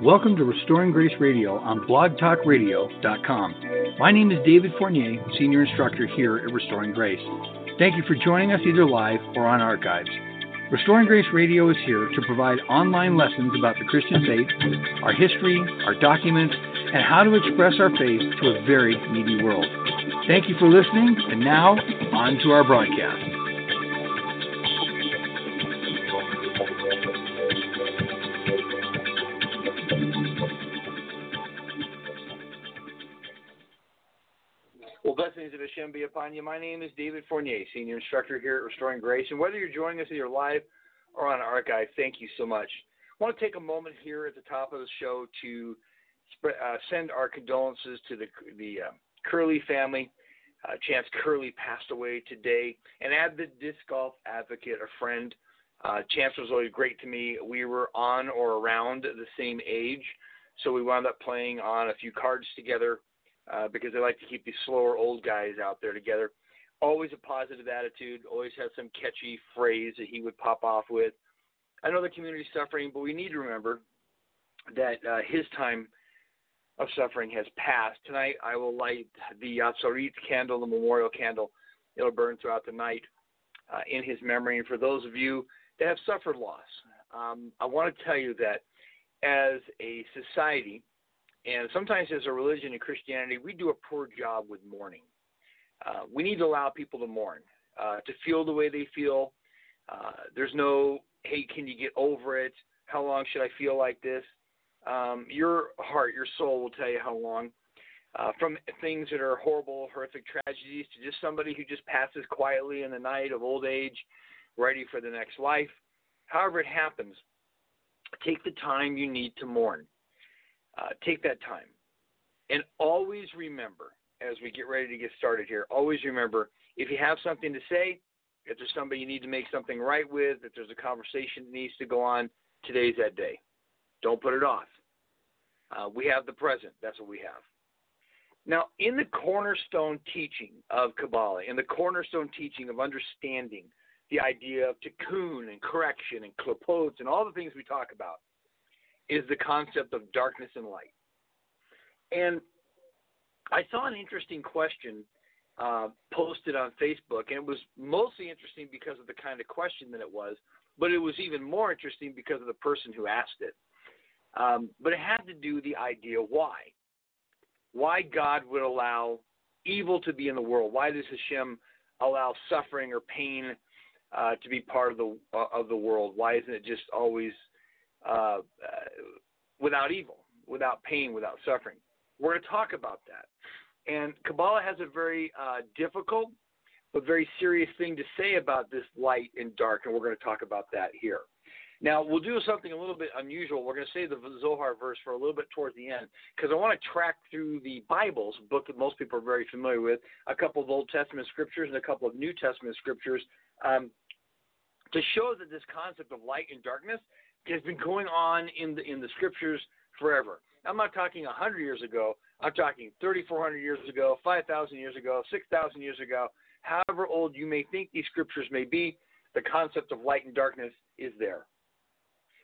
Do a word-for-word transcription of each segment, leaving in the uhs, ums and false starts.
Welcome to Restoring Grace Radio on blog talk radio dot com. My name is David Fournier, Senior Instructor here at Restoring Grace. Thank you for joining us either live or on archives. Restoring Grace Radio is here to provide online lessons about the Christian faith, our history, our documents, and how to express our faith to a very needy world. Thank you for listening, and now, on to our broadcast. Hashem be upon you. My name is David Fournier, Senior Instructor here at Restoring Grace, and whether you're joining us either live or on archive, thank you so much. I want to take a moment here at the top of the show to spread, uh, send our condolences to the, the uh, Curly family. Uh, Chance Curly passed away today, an avid disc golf advocate, a friend. Uh, Chance was always great to me. We were on or around the same age, so we wound up playing on a few cards together. Uh, because they like to keep these slower old guys out there together. Always a positive attitude, always has some catchy phrase that he would pop off with. I know the community is suffering, but we need to remember that uh, his time of suffering has passed. Tonight I will light the Yatsarit candle, the memorial candle. It'll burn throughout the night uh, in his memory. And for those of you that have suffered loss, um, I want to tell you that as a society, and sometimes as a religion in Christianity, we do a poor job with mourning. Uh, we need to allow people to mourn, uh, to feel the way they feel. Uh, there's no, hey, can you get over it? How long should I feel like this? Um, your heart, your soul will tell you how long. Uh, from things that are horrible, horrific tragedies to just somebody who just passes quietly in the night of old age, ready for the next life. However it happens, take the time you need to mourn. Uh, take that time, and always remember, as we get ready to get started here, always remember, if you have something to say, if there's somebody you need to make something right with, if there's a conversation that needs to go on, today's that day. Don't put it off. Uh, we have the present. That's what we have. Now, in the cornerstone teaching of Kabbalah, in the cornerstone teaching of understanding the idea of tikkun and correction and klipot and all the things we talk about, is the concept of darkness and light. And I saw an interesting question uh, posted on Facebook, and it was mostly interesting because of the kind of question that it was, but it was even more interesting because of the person who asked it. Um, but it had to do with the idea why. Why God would allow evil to be in the world. Why does Hashem allow suffering or pain uh, to be part of the, uh, of the world? Why isn't it just always... Uh, uh, without evil, without pain, without suffering. We're going to talk about that. And Kabbalah has a very uh, difficult but very serious thing to say about this light and dark, and we're going to talk about that here. Now, we'll do something a little bit unusual. We're going to save the Zohar verse for a little bit towards the end because I want to track through the Bible's book that most people are very familiar with, a couple of Old Testament scriptures and a couple of New Testament scriptures um, to show that this concept of light and darkness has been going on in the in the scriptures forever. I'm not talking one hundred years ago. I'm talking thirty-four hundred years ago, five thousand years ago, six thousand years ago. However old you may think these scriptures may be, the concept of light and darkness is there.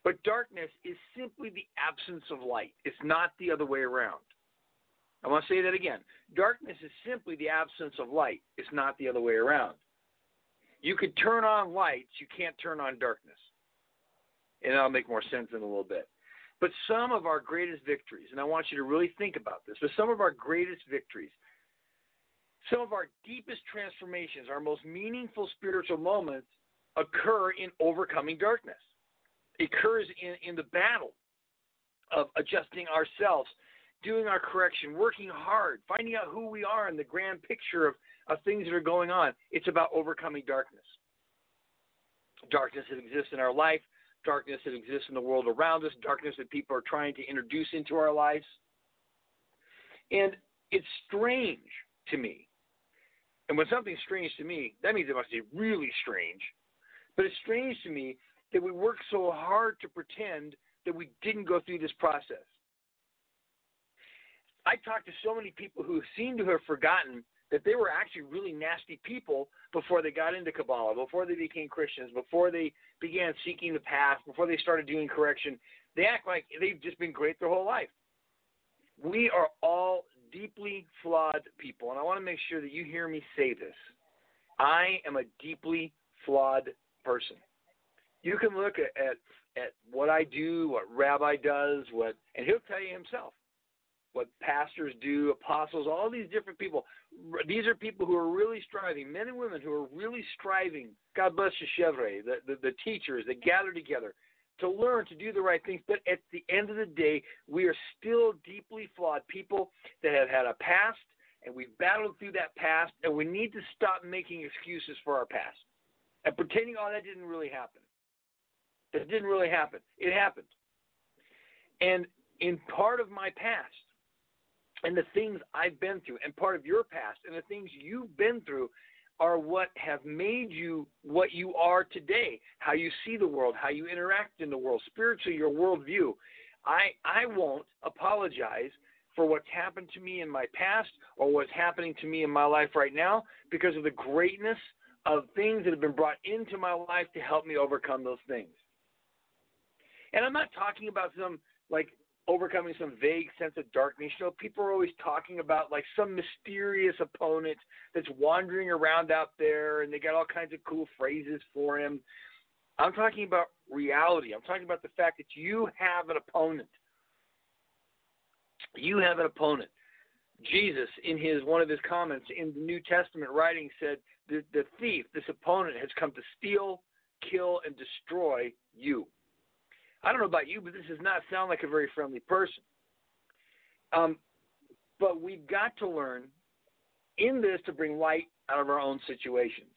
But darkness is simply the absence of light. It's not the other way around. I want to say that again. Darkness is simply the absence of light. It's not the other way around. You could turn on lights. You can't turn on darkness. And that'll make more sense in a little bit. But some of our greatest victories, and I want you to really think about this, but some of our greatest victories, some of our deepest transformations, our most meaningful spiritual moments occur in overcoming darkness. It occurs in, in the battle of adjusting ourselves, doing our correction, working hard, finding out who we are in the grand picture of, of things that are going on. It's about overcoming darkness. Darkness that exists in our life, darkness that exists in the world around us, darkness that people are trying to introduce into our lives. And it's strange to me. And when something's strange to me, that means it must be really strange. But it's strange to me that we work so hard to pretend that we didn't go through this process. I talked to so many people who seem to have forgotten that they were actually really nasty people before they got into Kabbalah, before they became Christians, before they began seeking the path, before they started doing correction. They act like they've just been great their whole life. We are all deeply flawed people, and I want to make sure that you hear me say this. I am a deeply flawed person. You can look at, at, at what I do, what Rabbi does, what, and he'll tell you himself, what pastors do, apostles, all these different people. These are people who are really striving, men and women who are really striving. God bless Shevre, the, the, the teachers that gather together to learn to do the right things. But at the end of the day, we are still deeply flawed people that have had a past, and we've battled through that past, and we need to stop making excuses for our past and pretending, oh, that didn't really happen. That didn't really happen. It happened. And in part of my past and the things I've been through, and part of your past and the things you've been through are what have made you what you are today, how you see the world, how you interact in the world, spiritually, your worldview. I, I won't apologize for what's happened to me in my past or what's happening to me in my life right now because of the greatness of things that have been brought into my life to help me overcome those things. And I'm not talking about some, like, overcoming some vague sense of darkness. You know, people are always talking about, like, some mysterious opponent that's wandering around out there, and they got all kinds of cool phrases for him. I'm talking about reality. I'm talking about the fact that you have an opponent. You have an opponent. Jesus, in his one of his comments in the New Testament writing, said, the, the thief, this opponent, has come to steal, kill, and destroy you. I don't know about you, but this does not sound like a very friendly person. Um, but we've got to learn in this to bring light out of our own situations.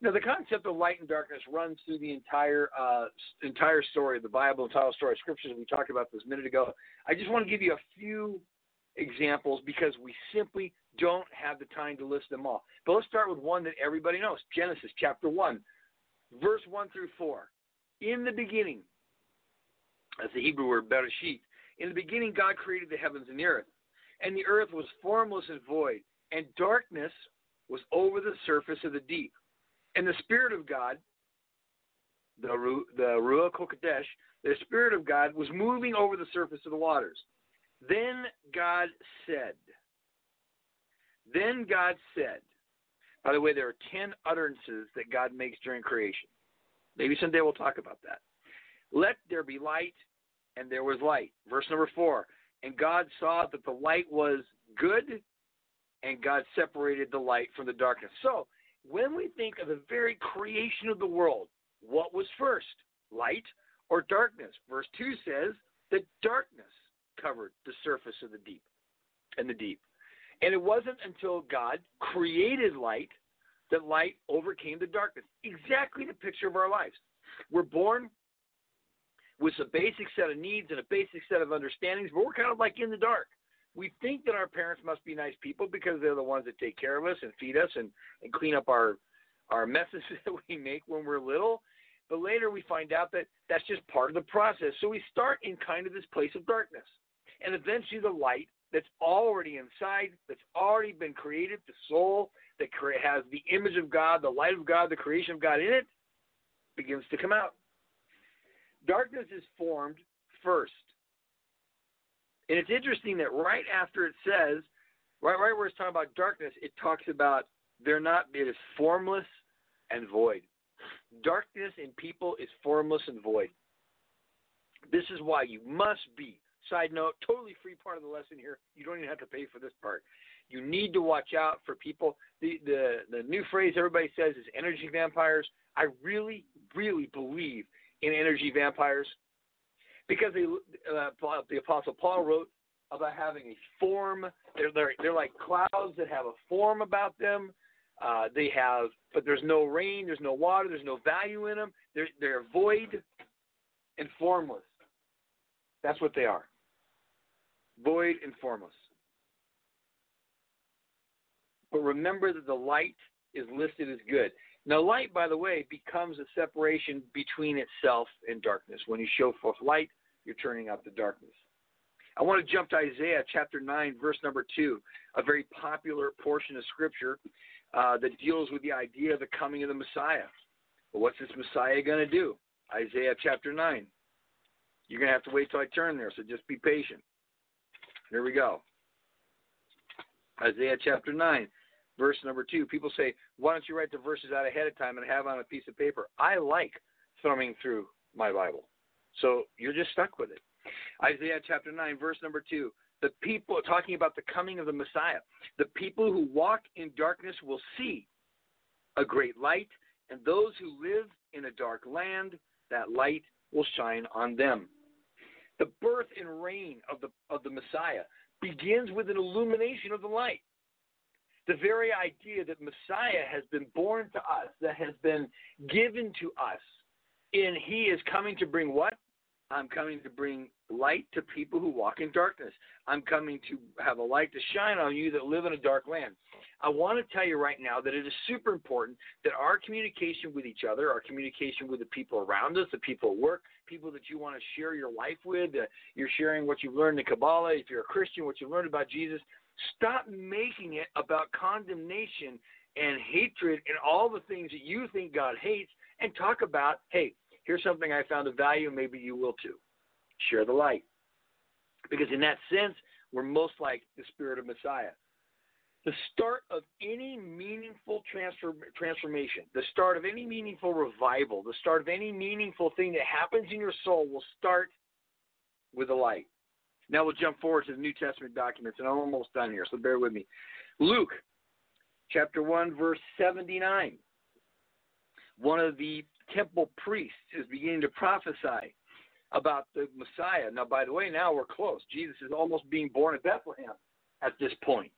Now, the concept of light and darkness runs through the entire uh, entire story of the Bible, entire story of Scriptures. We talked about this a minute ago. I just want to give you a few examples because we simply don't have the time to list them all. But let's start with one that everybody knows, Genesis chapter one, verse one through four. In the beginning, that's the Hebrew word, Bereshit. In the beginning, God created the heavens and the earth. And the earth was formless and void, and darkness was over the surface of the deep. And the Spirit of God, the, Ru- the Ruach HaKodesh, the Spirit of God was moving over the surface of the waters. Then God said, then God said, by the way, there are ten utterances that God makes during creation. Maybe someday we'll talk about that. Let there be light, and there was light. Verse number four, and God saw that the light was good, and God separated the light from the darkness. So when we think of the very creation of the world, what was first, light or darkness? Verse two says that darkness covered the surface of the deep, and the deep. And it wasn't until God created light that light overcame the darkness. Exactly the picture of our lives. We're born with a basic set of needs and a basic set of understandings, but we're kind of like in the dark. We think that our parents must be nice people because they're the ones that take care of us and feed us and, and clean up our, our messes that we make when we're little. But later we find out that that's just part of the process. So we start in kind of this place of darkness. And eventually the light that's already inside, that's already been created, the soul that has the image of God, the light of God, the creation of God in it, begins to come out. Darkness is formed first. And it's interesting that right after it says, right, right where it's talking about darkness, it talks about they're not, it is formless and void. Darkness in people is formless and void. This is why you must be. Side note, totally free part of the lesson here. You don't even have to pay for this part. You need to watch out for people. The the, the new phrase everybody says is energy vampires. I really, really believe in energy vampires because they, uh, the Apostle Paul wrote about having a form. They're, they're, they're like clouds that have a form about them. Uh, they have, but there's no rain, there's no water, there's no value in them. They're, they're void and formless. That's what they are. Void and formless. But remember that the light is listed as good. Now, light, by the way, becomes a separation between itself and darkness. When you show forth light, you're turning out the darkness. I want to jump to Isaiah chapter nine, verse number two, a very popular portion of Scripture uh, that deals with the idea of the coming of the Messiah. But what's this Messiah going to do? Isaiah chapter nine. You're going to have to wait till I turn there, so just be patient. Here we go. Isaiah chapter nine, verse number two. People say, why don't you write the verses out ahead of time and have on a piece of paper? I like thumbing through my Bible. So you're just stuck with it. Isaiah chapter nine, verse number two. The people, talking about the coming of the Messiah, the people who walk in darkness will see a great light, and those who live in a dark land, that light will shine on them. The birth and reign of the of the Messiah begins with an illumination of the light. The very idea that Messiah has been born to us, that has been given to us, and he is coming to bring what? I'm coming to bring light to people who walk in darkness. I'm coming to have a light to shine on you that live in a dark land. I want to tell you right now that it is super important that our communication with each other, our communication with the people around us, the people at work, people that you want to share your life with, uh, you're sharing what you've learned in Kabbalah, if you're a Christian, what you've learned about Jesus, stop making it about condemnation and hatred and all the things that you think God hates, and talk about, hey, here's something I found of value, maybe you will too. Share the light. Because in that sense, we're most like the spirit of Messiah. The start of any meaningful transfer, transformation, the start of any meaningful revival, the start of any meaningful thing that happens in your soul will start with the light. Now we'll jump forward to the New Testament documents, and I'm almost done here, so bear with me. Luke chapter one, verse seventy-nine. One of the temple priest is beginning to prophesy about the Messiah. Now, by the way, now we're close. Jesus is almost being born at Bethlehem at this point.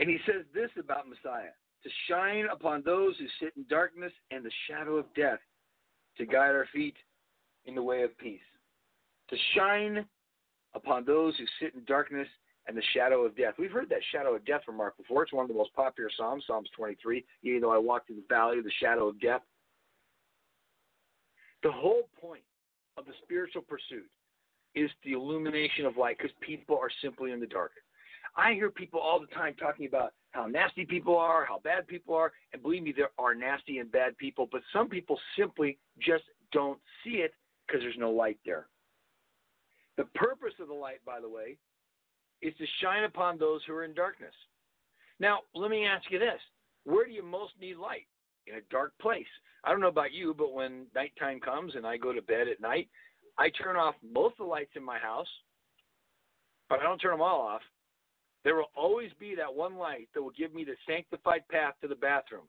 And he says this about Messiah, to shine upon those who sit in darkness and the shadow of death, to guide our feet in the way of peace. To shine upon those who sit in darkness and the shadow of death. We've heard that shadow of death remark before. It's one of the most popular Psalms, Psalms twenty-three. Even though I walk through the valley of the shadow of death. The whole point of the spiritual pursuit is the illumination of light, because people are simply in the dark. I hear people all the time talking about how nasty people are, how bad people are, and believe me, there are nasty and bad people, but some people simply just don't see it because there's no light there. The purpose of the light, by the way, is to shine upon those who are in darkness. Now, let me ask you this. Where do you most need light? In a dark place. I don't know about you, but when nighttime comes and I go to bed at night, I turn off most of the lights in my house, but I don't turn them all off. There will always be that one light that will give me the sanctified path to the bathroom.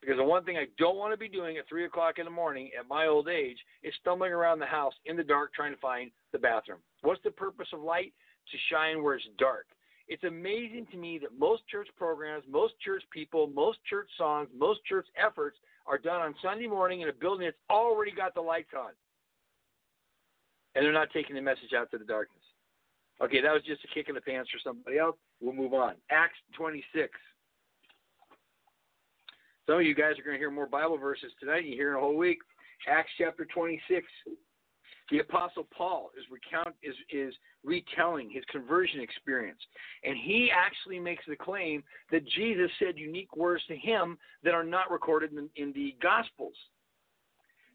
Because the one thing I don't want to be doing at three o'clock in the morning at my old age is stumbling around the house in the dark trying to find the bathroom. What's the purpose of light? To shine where it's dark. It's amazing to me that most church programs, most church people, most church songs, most church efforts are done on Sunday morning in a building that's already got the lights on. And they're not taking the message out to the darkness. Okay, that was just a kick in the pants for somebody else. We'll move on. Acts twenty-six. Some of you guys are going to hear more Bible verses tonight. You hear in a whole week. Acts chapter twenty-six. The Apostle Paul is recount is, is retelling his conversion experience. And he actually makes the claim that Jesus said unique words to him that are not recorded in, in the Gospels.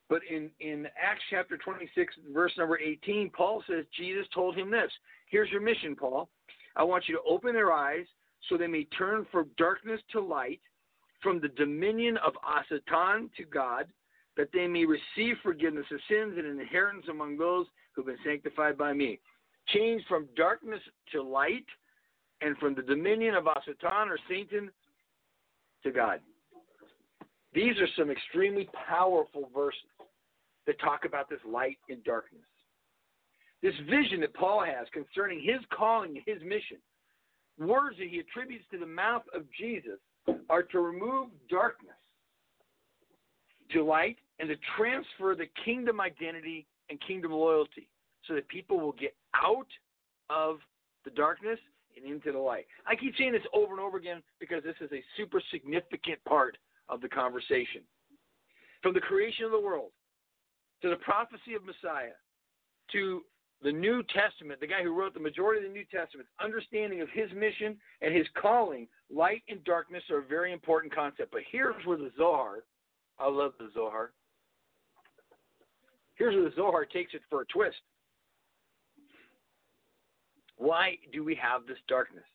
But in, in Acts chapter twenty-six, verse number eighteen, Paul says Jesus told him this. Here's your mission, Paul. I want you to open their eyes so they may turn from darkness to light, from the dominion of HaSatan to God, that they may receive forgiveness of sins and an inheritance among those who have been sanctified by me. Change from darkness to light, and from the dominion of HaSatan or Satan to God. These are some extremely powerful verses that talk about this light and darkness. This vision that Paul has concerning his calling and his mission, words that he attributes to the mouth of Jesus, are to remove darkness to light and to transfer the kingdom identity and kingdom loyalty so that people will get out of the darkness and into the light. I keep saying this over and over again because this is a super significant part of the conversation. From the creation of the world to the prophecy of Messiah to the New Testament, the guy who wrote the majority of the New Testament's understanding of his mission and his calling, light and darkness are a very important concept. But here's where the Zohar, I love the Zohar, here's where the Zohar takes it for a twist. Why do we have this darkness?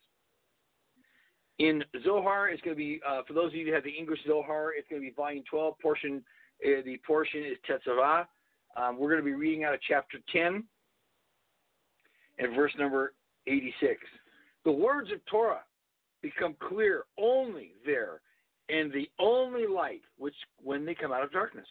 In Zohar, it's going to be, uh, for those of you who have the English Zohar, it's going to be volume twelve, portion, uh, the portion is Tetzaveh. Um, we're going to be reading out of chapter ten and verse number eighty-six. The words of Torah become clear only there, and the only light which when they come out of darkness.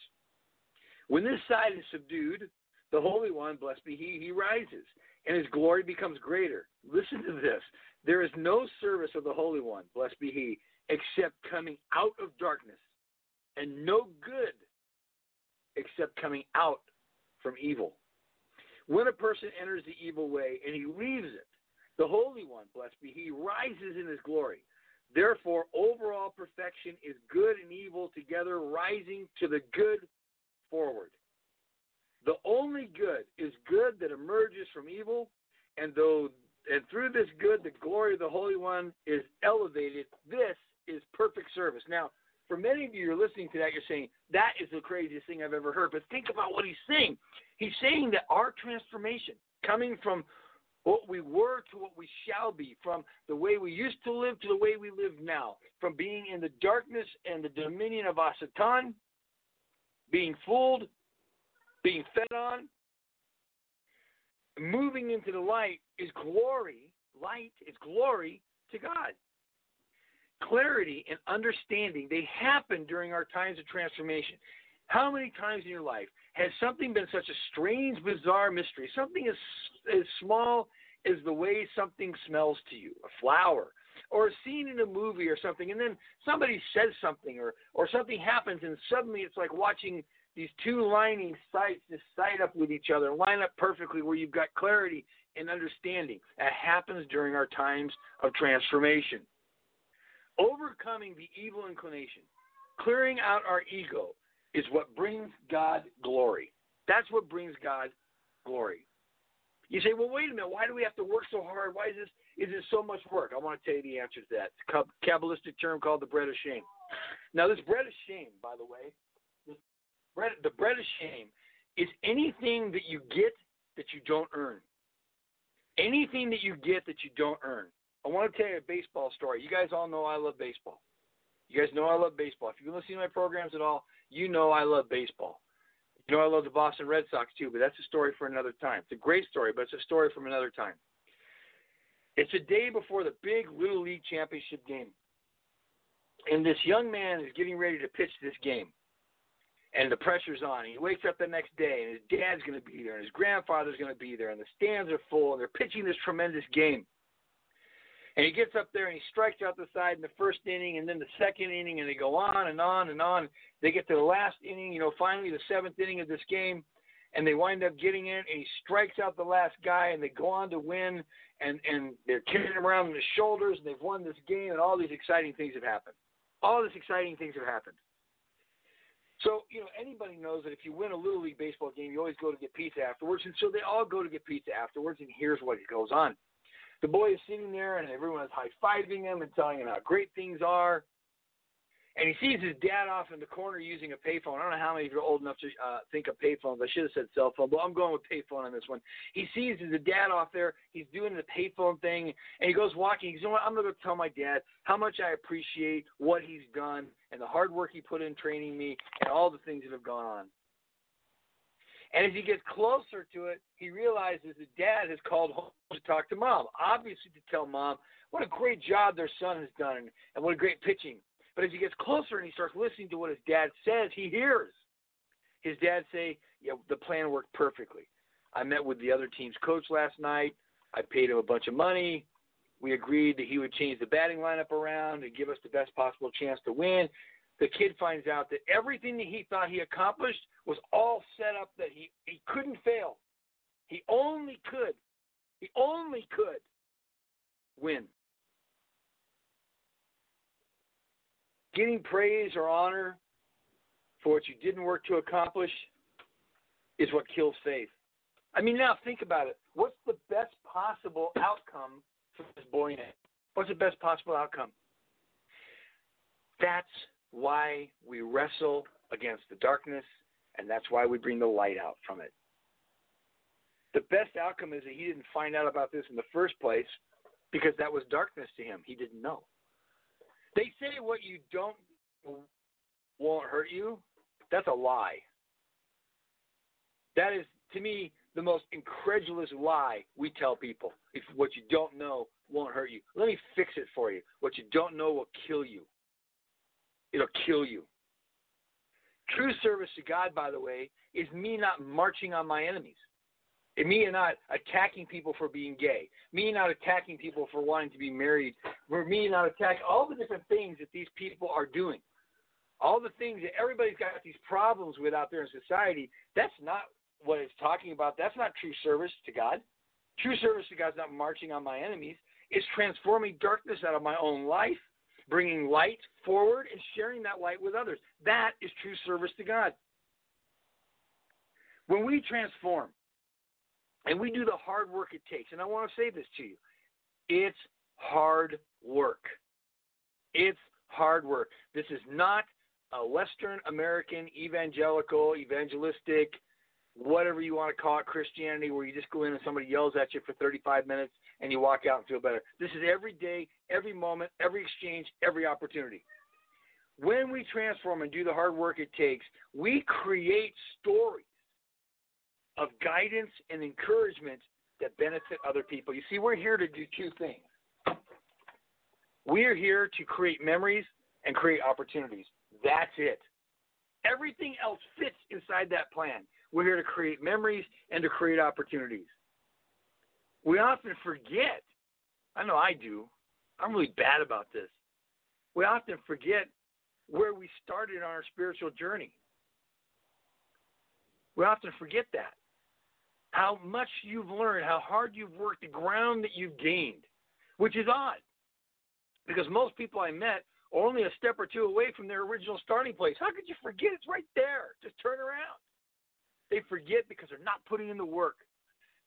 When this side is subdued, the Holy One, blessed be he, he rises, and his glory becomes greater. Listen to this. There is no service of the Holy One, blessed be he, except coming out of darkness, and no good except coming out from evil. When a person enters the evil way and he leaves it, the Holy One, blessed be he, rises in his glory. Therefore, overall perfection is good and evil together, rising to the good forward. The only good is good that emerges from evil, and though and through this good, the glory of the Holy One is elevated. This is perfect service. Now, for many of you who are listening to that, you're saying, that is the craziest thing I've ever heard. But think about what he's saying. He's saying that our transformation, coming from what we were to what we shall be, from the way we used to live to the way we live now, from being in the darkness and the dominion of HaSatan, being fooled, being fed on, moving into the light is glory, light is glory to God. Clarity and understanding, they happen during our times of transformation. How many times in your life has something been such a strange, bizarre mystery, something as, as small as the way something smells to you, a flower, or a scene in a movie or something, and then somebody says something or, or something happens, and suddenly it's like watching these two lining sides just side up with each other, line up perfectly where you've got clarity and understanding. That happens during our times of transformation. Overcoming the evil inclination, clearing out our ego, is what brings God glory. That's what brings God glory. You say, well, wait a minute, why do we have to work so hard? Why is this is this so much work? I want to tell you the answer to that. It's a Kabbalistic term called the bread of shame. Now, this bread of shame, by the way, Bread, the bread of shame is anything that you get that you don't earn. Anything that you get that you don't earn. I want to tell you a baseball story. You guys all know I love baseball. You guys know I love baseball. If you've been listening to my programs at all, you know I love baseball. You know I love the Boston Red Sox too, but that's a story for another time. It's a great story, but it's a story from another time. It's a day before the big Little League Championship game. And this young man is getting ready to pitch this game. And the pressure's on. He wakes up the next day, and his dad's going to be there, and his grandfather's going to be there, and the stands are full, and they're pitching this tremendous game. And he gets up there, and he strikes out the side in the first inning, and then the second inning, and they go on and on and on. They get to the last inning, you know, finally the seventh inning of this game, and they wind up getting it, and he strikes out the last guy, and they go on to win, and, and they're carrying him around on his shoulders, and they've won this game, and all these exciting things have happened. All these exciting things have happened. So, you know, anybody knows that if you win a Little League baseball game, you always go to get pizza afterwards. And so they all go to get pizza afterwards, and here's what goes on. The boy is sitting there, and everyone is high-fiving him and telling him how great things are. And he sees his dad off in the corner using a payphone. I don't know how many of you are old enough to uh, think of payphones. I should have said cell phone, but I'm going with payphone on this one. He sees his dad off there. He's doing the payphone thing, and he goes walking. He's, you know what? I'm going to go tell my dad how much I appreciate what he's done and the hard work he put in training me and all the things that have gone on. And as he gets closer to it, he realizes that dad has called home to talk to mom, obviously to tell mom what a great job their son has done and what a great pitching. But as he gets closer and he starts listening to what his dad says, he hears his dad say, yeah, the plan worked perfectly. I met with the other team's coach last night. I paid him a bunch of money. We agreed that he would change the batting lineup around and give us the best possible chance to win. The kid finds out that everything that he thought he accomplished was all set up that he, he couldn't fail. He only could. He only could win. Getting praise or honor for what you didn't work to accomplish is what kills faith. I mean, now think about it. What's the best possible outcome for this boy? What's the best possible outcome? That's why we wrestle against the darkness, and that's why we bring the light out from it. The best outcome is that he didn't find out about this in the first place because that was darkness to him. He didn't know. They say what you don't won't hurt you. That's a lie. That is, to me, the most incredulous lie we tell people. If what you don't know won't hurt you. Let me fix it for you. What you don't know will kill you. It'll kill you. True service to God, by the way, is me not marching on my enemies. And me not attacking people for being gay. Me not attacking people for wanting to be married. Me not attacking all the different things that these people are doing. All the things that everybody's got these problems with out there in society. That's not what it's talking about. That's not true service to God. True service to God is not marching on my enemies. It's transforming darkness out of my own life, bringing light forward, and sharing that light with others. That is true service to God. When we transform, and we do the hard work it takes. And I want to say this to you. It's hard work. It's hard work. This is not a Western American evangelical, evangelistic, whatever you want to call it, Christianity, where you just go in and somebody yells at you for thirty-five minutes and you walk out and feel better. This is every day, every moment, every exchange, every opportunity. When we transform and do the hard work it takes, we create stories of guidance and encouragement that benefit other people. You see, we're here to do two things. We're here to create memories and create opportunities. That's it. Everything else fits inside that plan. We're here to create memories and to create opportunities. We often forget, I know I do, I'm really bad about this. We often forget where we started on our spiritual journey. We often forget that. How much you've learned, how hard you've worked, the ground that you've gained, which is odd because most people I met are only a step or two away from their original starting place. How could you forget? It's right there. Just turn around. They forget because they're not putting in the work.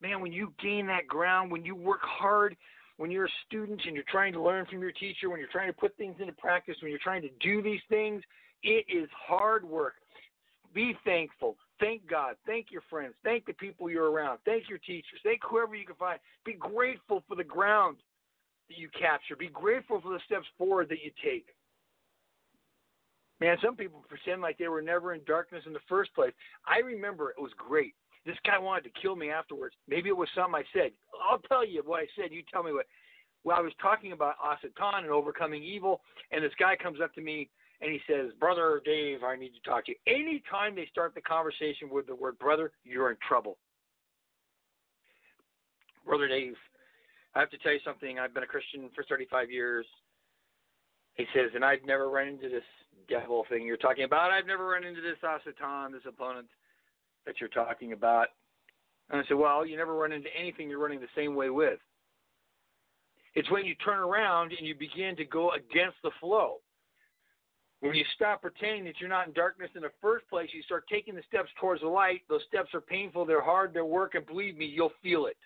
Man, when you gain that ground, when you work hard, when you're a student and you're trying to learn from your teacher, when you're trying to put things into practice, when you're trying to do these things, it is hard work. Be thankful. Thank God. Thank your friends. Thank the people you're around. Thank your teachers. Thank whoever you can find. Be grateful for the ground that you capture. Be grateful for the steps forward that you take. Man, some people pretend like they were never in darkness in the first place. I remember it was great. This guy wanted to kill me afterwards. Maybe it was something I said. I'll tell you what I said. You tell me what. Well, I was talking about HaSatan and overcoming evil, and this guy comes up to me. And he says, Brother Dave, I need to talk to you. Anytime they start the conversation with the word brother, you're in trouble. Brother Dave, I have to tell you something. I've been a Christian for thirty-five years. He says, and I've never run into this devil thing you're talking about. I've never run into this HaSatan, this opponent that you're talking about. And I said, well, you never run into anything you're running the same way with. It's when you turn around and you begin to go against the flow. When you stop pretending that you're not in darkness in the first place, you start taking the steps towards the light. Those steps are painful, they're hard, they're work, and believe me, you'll feel it.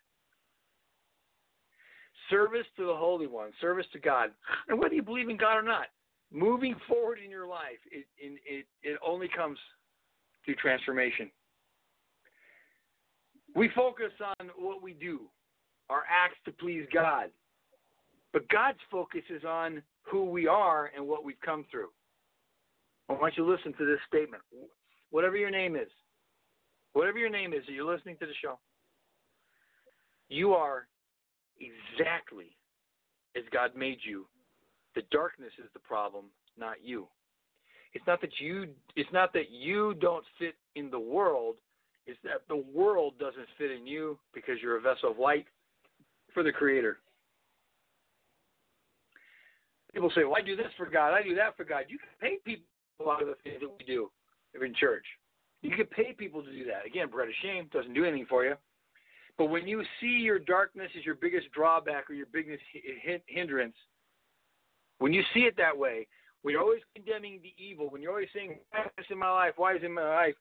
Service to the Holy One, service to God. And whether you believe in God or not, moving forward in your life, it in, it it only comes through transformation. We focus on what we do, our acts to please God, but God's focus is on who we are and what we've come through. I want you to listen to this statement. Whatever your name is, whatever your name is, that you're listening to the show, you are exactly as God made you. The darkness is the problem, not you. It's not that you it's not that you don't fit in the world, it's that the world doesn't fit in you because you're a vessel of light for the Creator. People say, well, I do this for God, I do that for God. You can pay people a lot of the things that we do in church. You can pay people to do that. Again, bread of shame doesn't do anything for you. But when you see your darkness as your biggest drawback or your biggest hindrance, when you see it that way, when you're always condemning the evil, when you're always saying, why is this in my life, why is it in my life,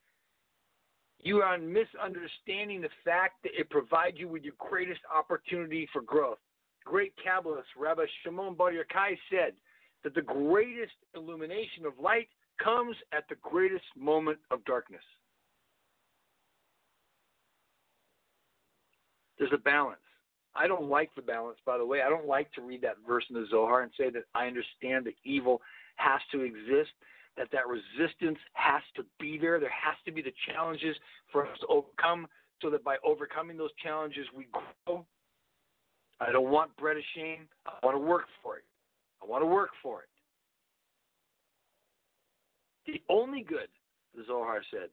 you are misunderstanding the fact that it provides you with your greatest opportunity for growth. Great Kabbalist Rabbi Shimon bar Yochai said that the greatest illumination of light comes at the greatest moment of darkness. There's a balance. I don't like the balance, by the way. I don't like to read that verse in the Zohar and say that I understand that evil has to exist, that that resistance has to be there. There has to be the challenges for us to overcome so that by overcoming those challenges we grow. I don't want bread of shame. I want to work for it. I want to work for it. The only good, the Zohar said,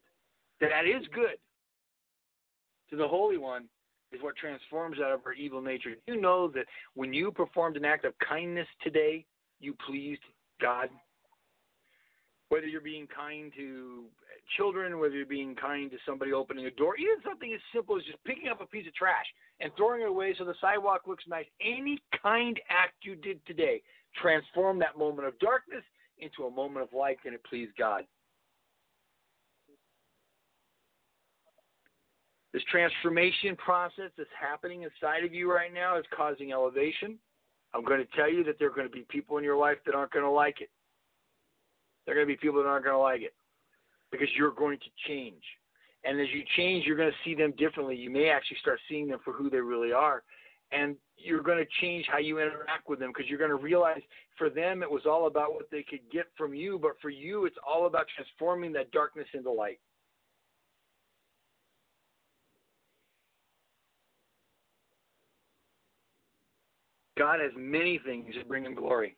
that is good to the Holy One is what transforms out of our evil nature. You know that when you performed an act of kindness today, you pleased God. Whether you're being kind to children, whether you're being kind to somebody opening a door, even something as simple as just picking up a piece of trash and throwing it away so the sidewalk looks nice. Any kind act you did today transformed that moment of darkness into a moment of light, and it pleased God. This transformation process that's happening inside of you right now is causing elevation. I'm going to tell you that there are going to be people in your life that aren't going to like it. There are going to be people that aren't going to like it because you're going to change. And as you change, you're going to see them differently. You may actually start seeing them for who they really are. And you're going to change how you interact with them because you're going to realize for them it was all about what they could get from you, but for you it's all about transforming that darkness into light. God has many things that bring him glory.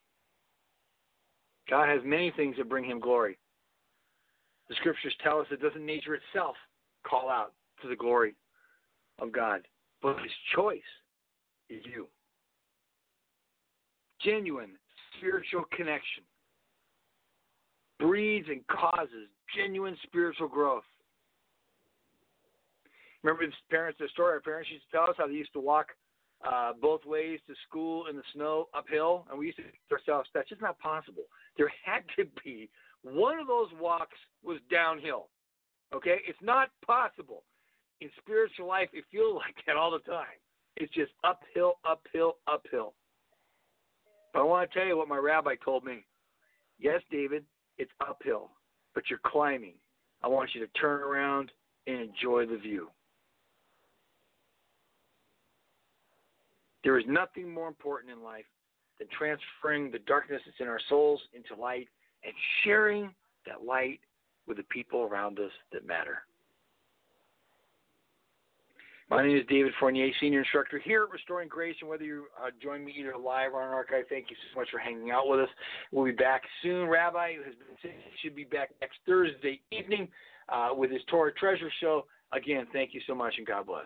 God has many things that bring him glory. The scriptures tell us that doesn't nature itself call out to the glory of God, but his choice is you. Genuine spiritual connection breeds and causes genuine spiritual growth. Remember the parents, the story our parents used to tell us how they used to walk uh, both ways to school in the snow uphill, and we used to think to ourselves, that's just not possible. There had to be one of those walks was downhill. Okay? It's not possible. In spiritual life, it feels like that all the time. It's just uphill, uphill, uphill. But I want to tell you what my rabbi told me. Yes, David, it's uphill, but you're climbing. I want you to turn around and enjoy the view. There is nothing more important in life than transferring the darkness that's in our souls into light and sharing that light with the people around us that matter. My name is David Fournier, Senior Instructor here at Restoring Grace, and whether you uh, join me either live or on archive, thank you so much for hanging out with us. We'll be back soon. Rabbi has been sick, should be back next Thursday evening uh, with his Torah Treasure Show. Again, thank you so much, and God bless.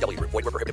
W. Void where prohibited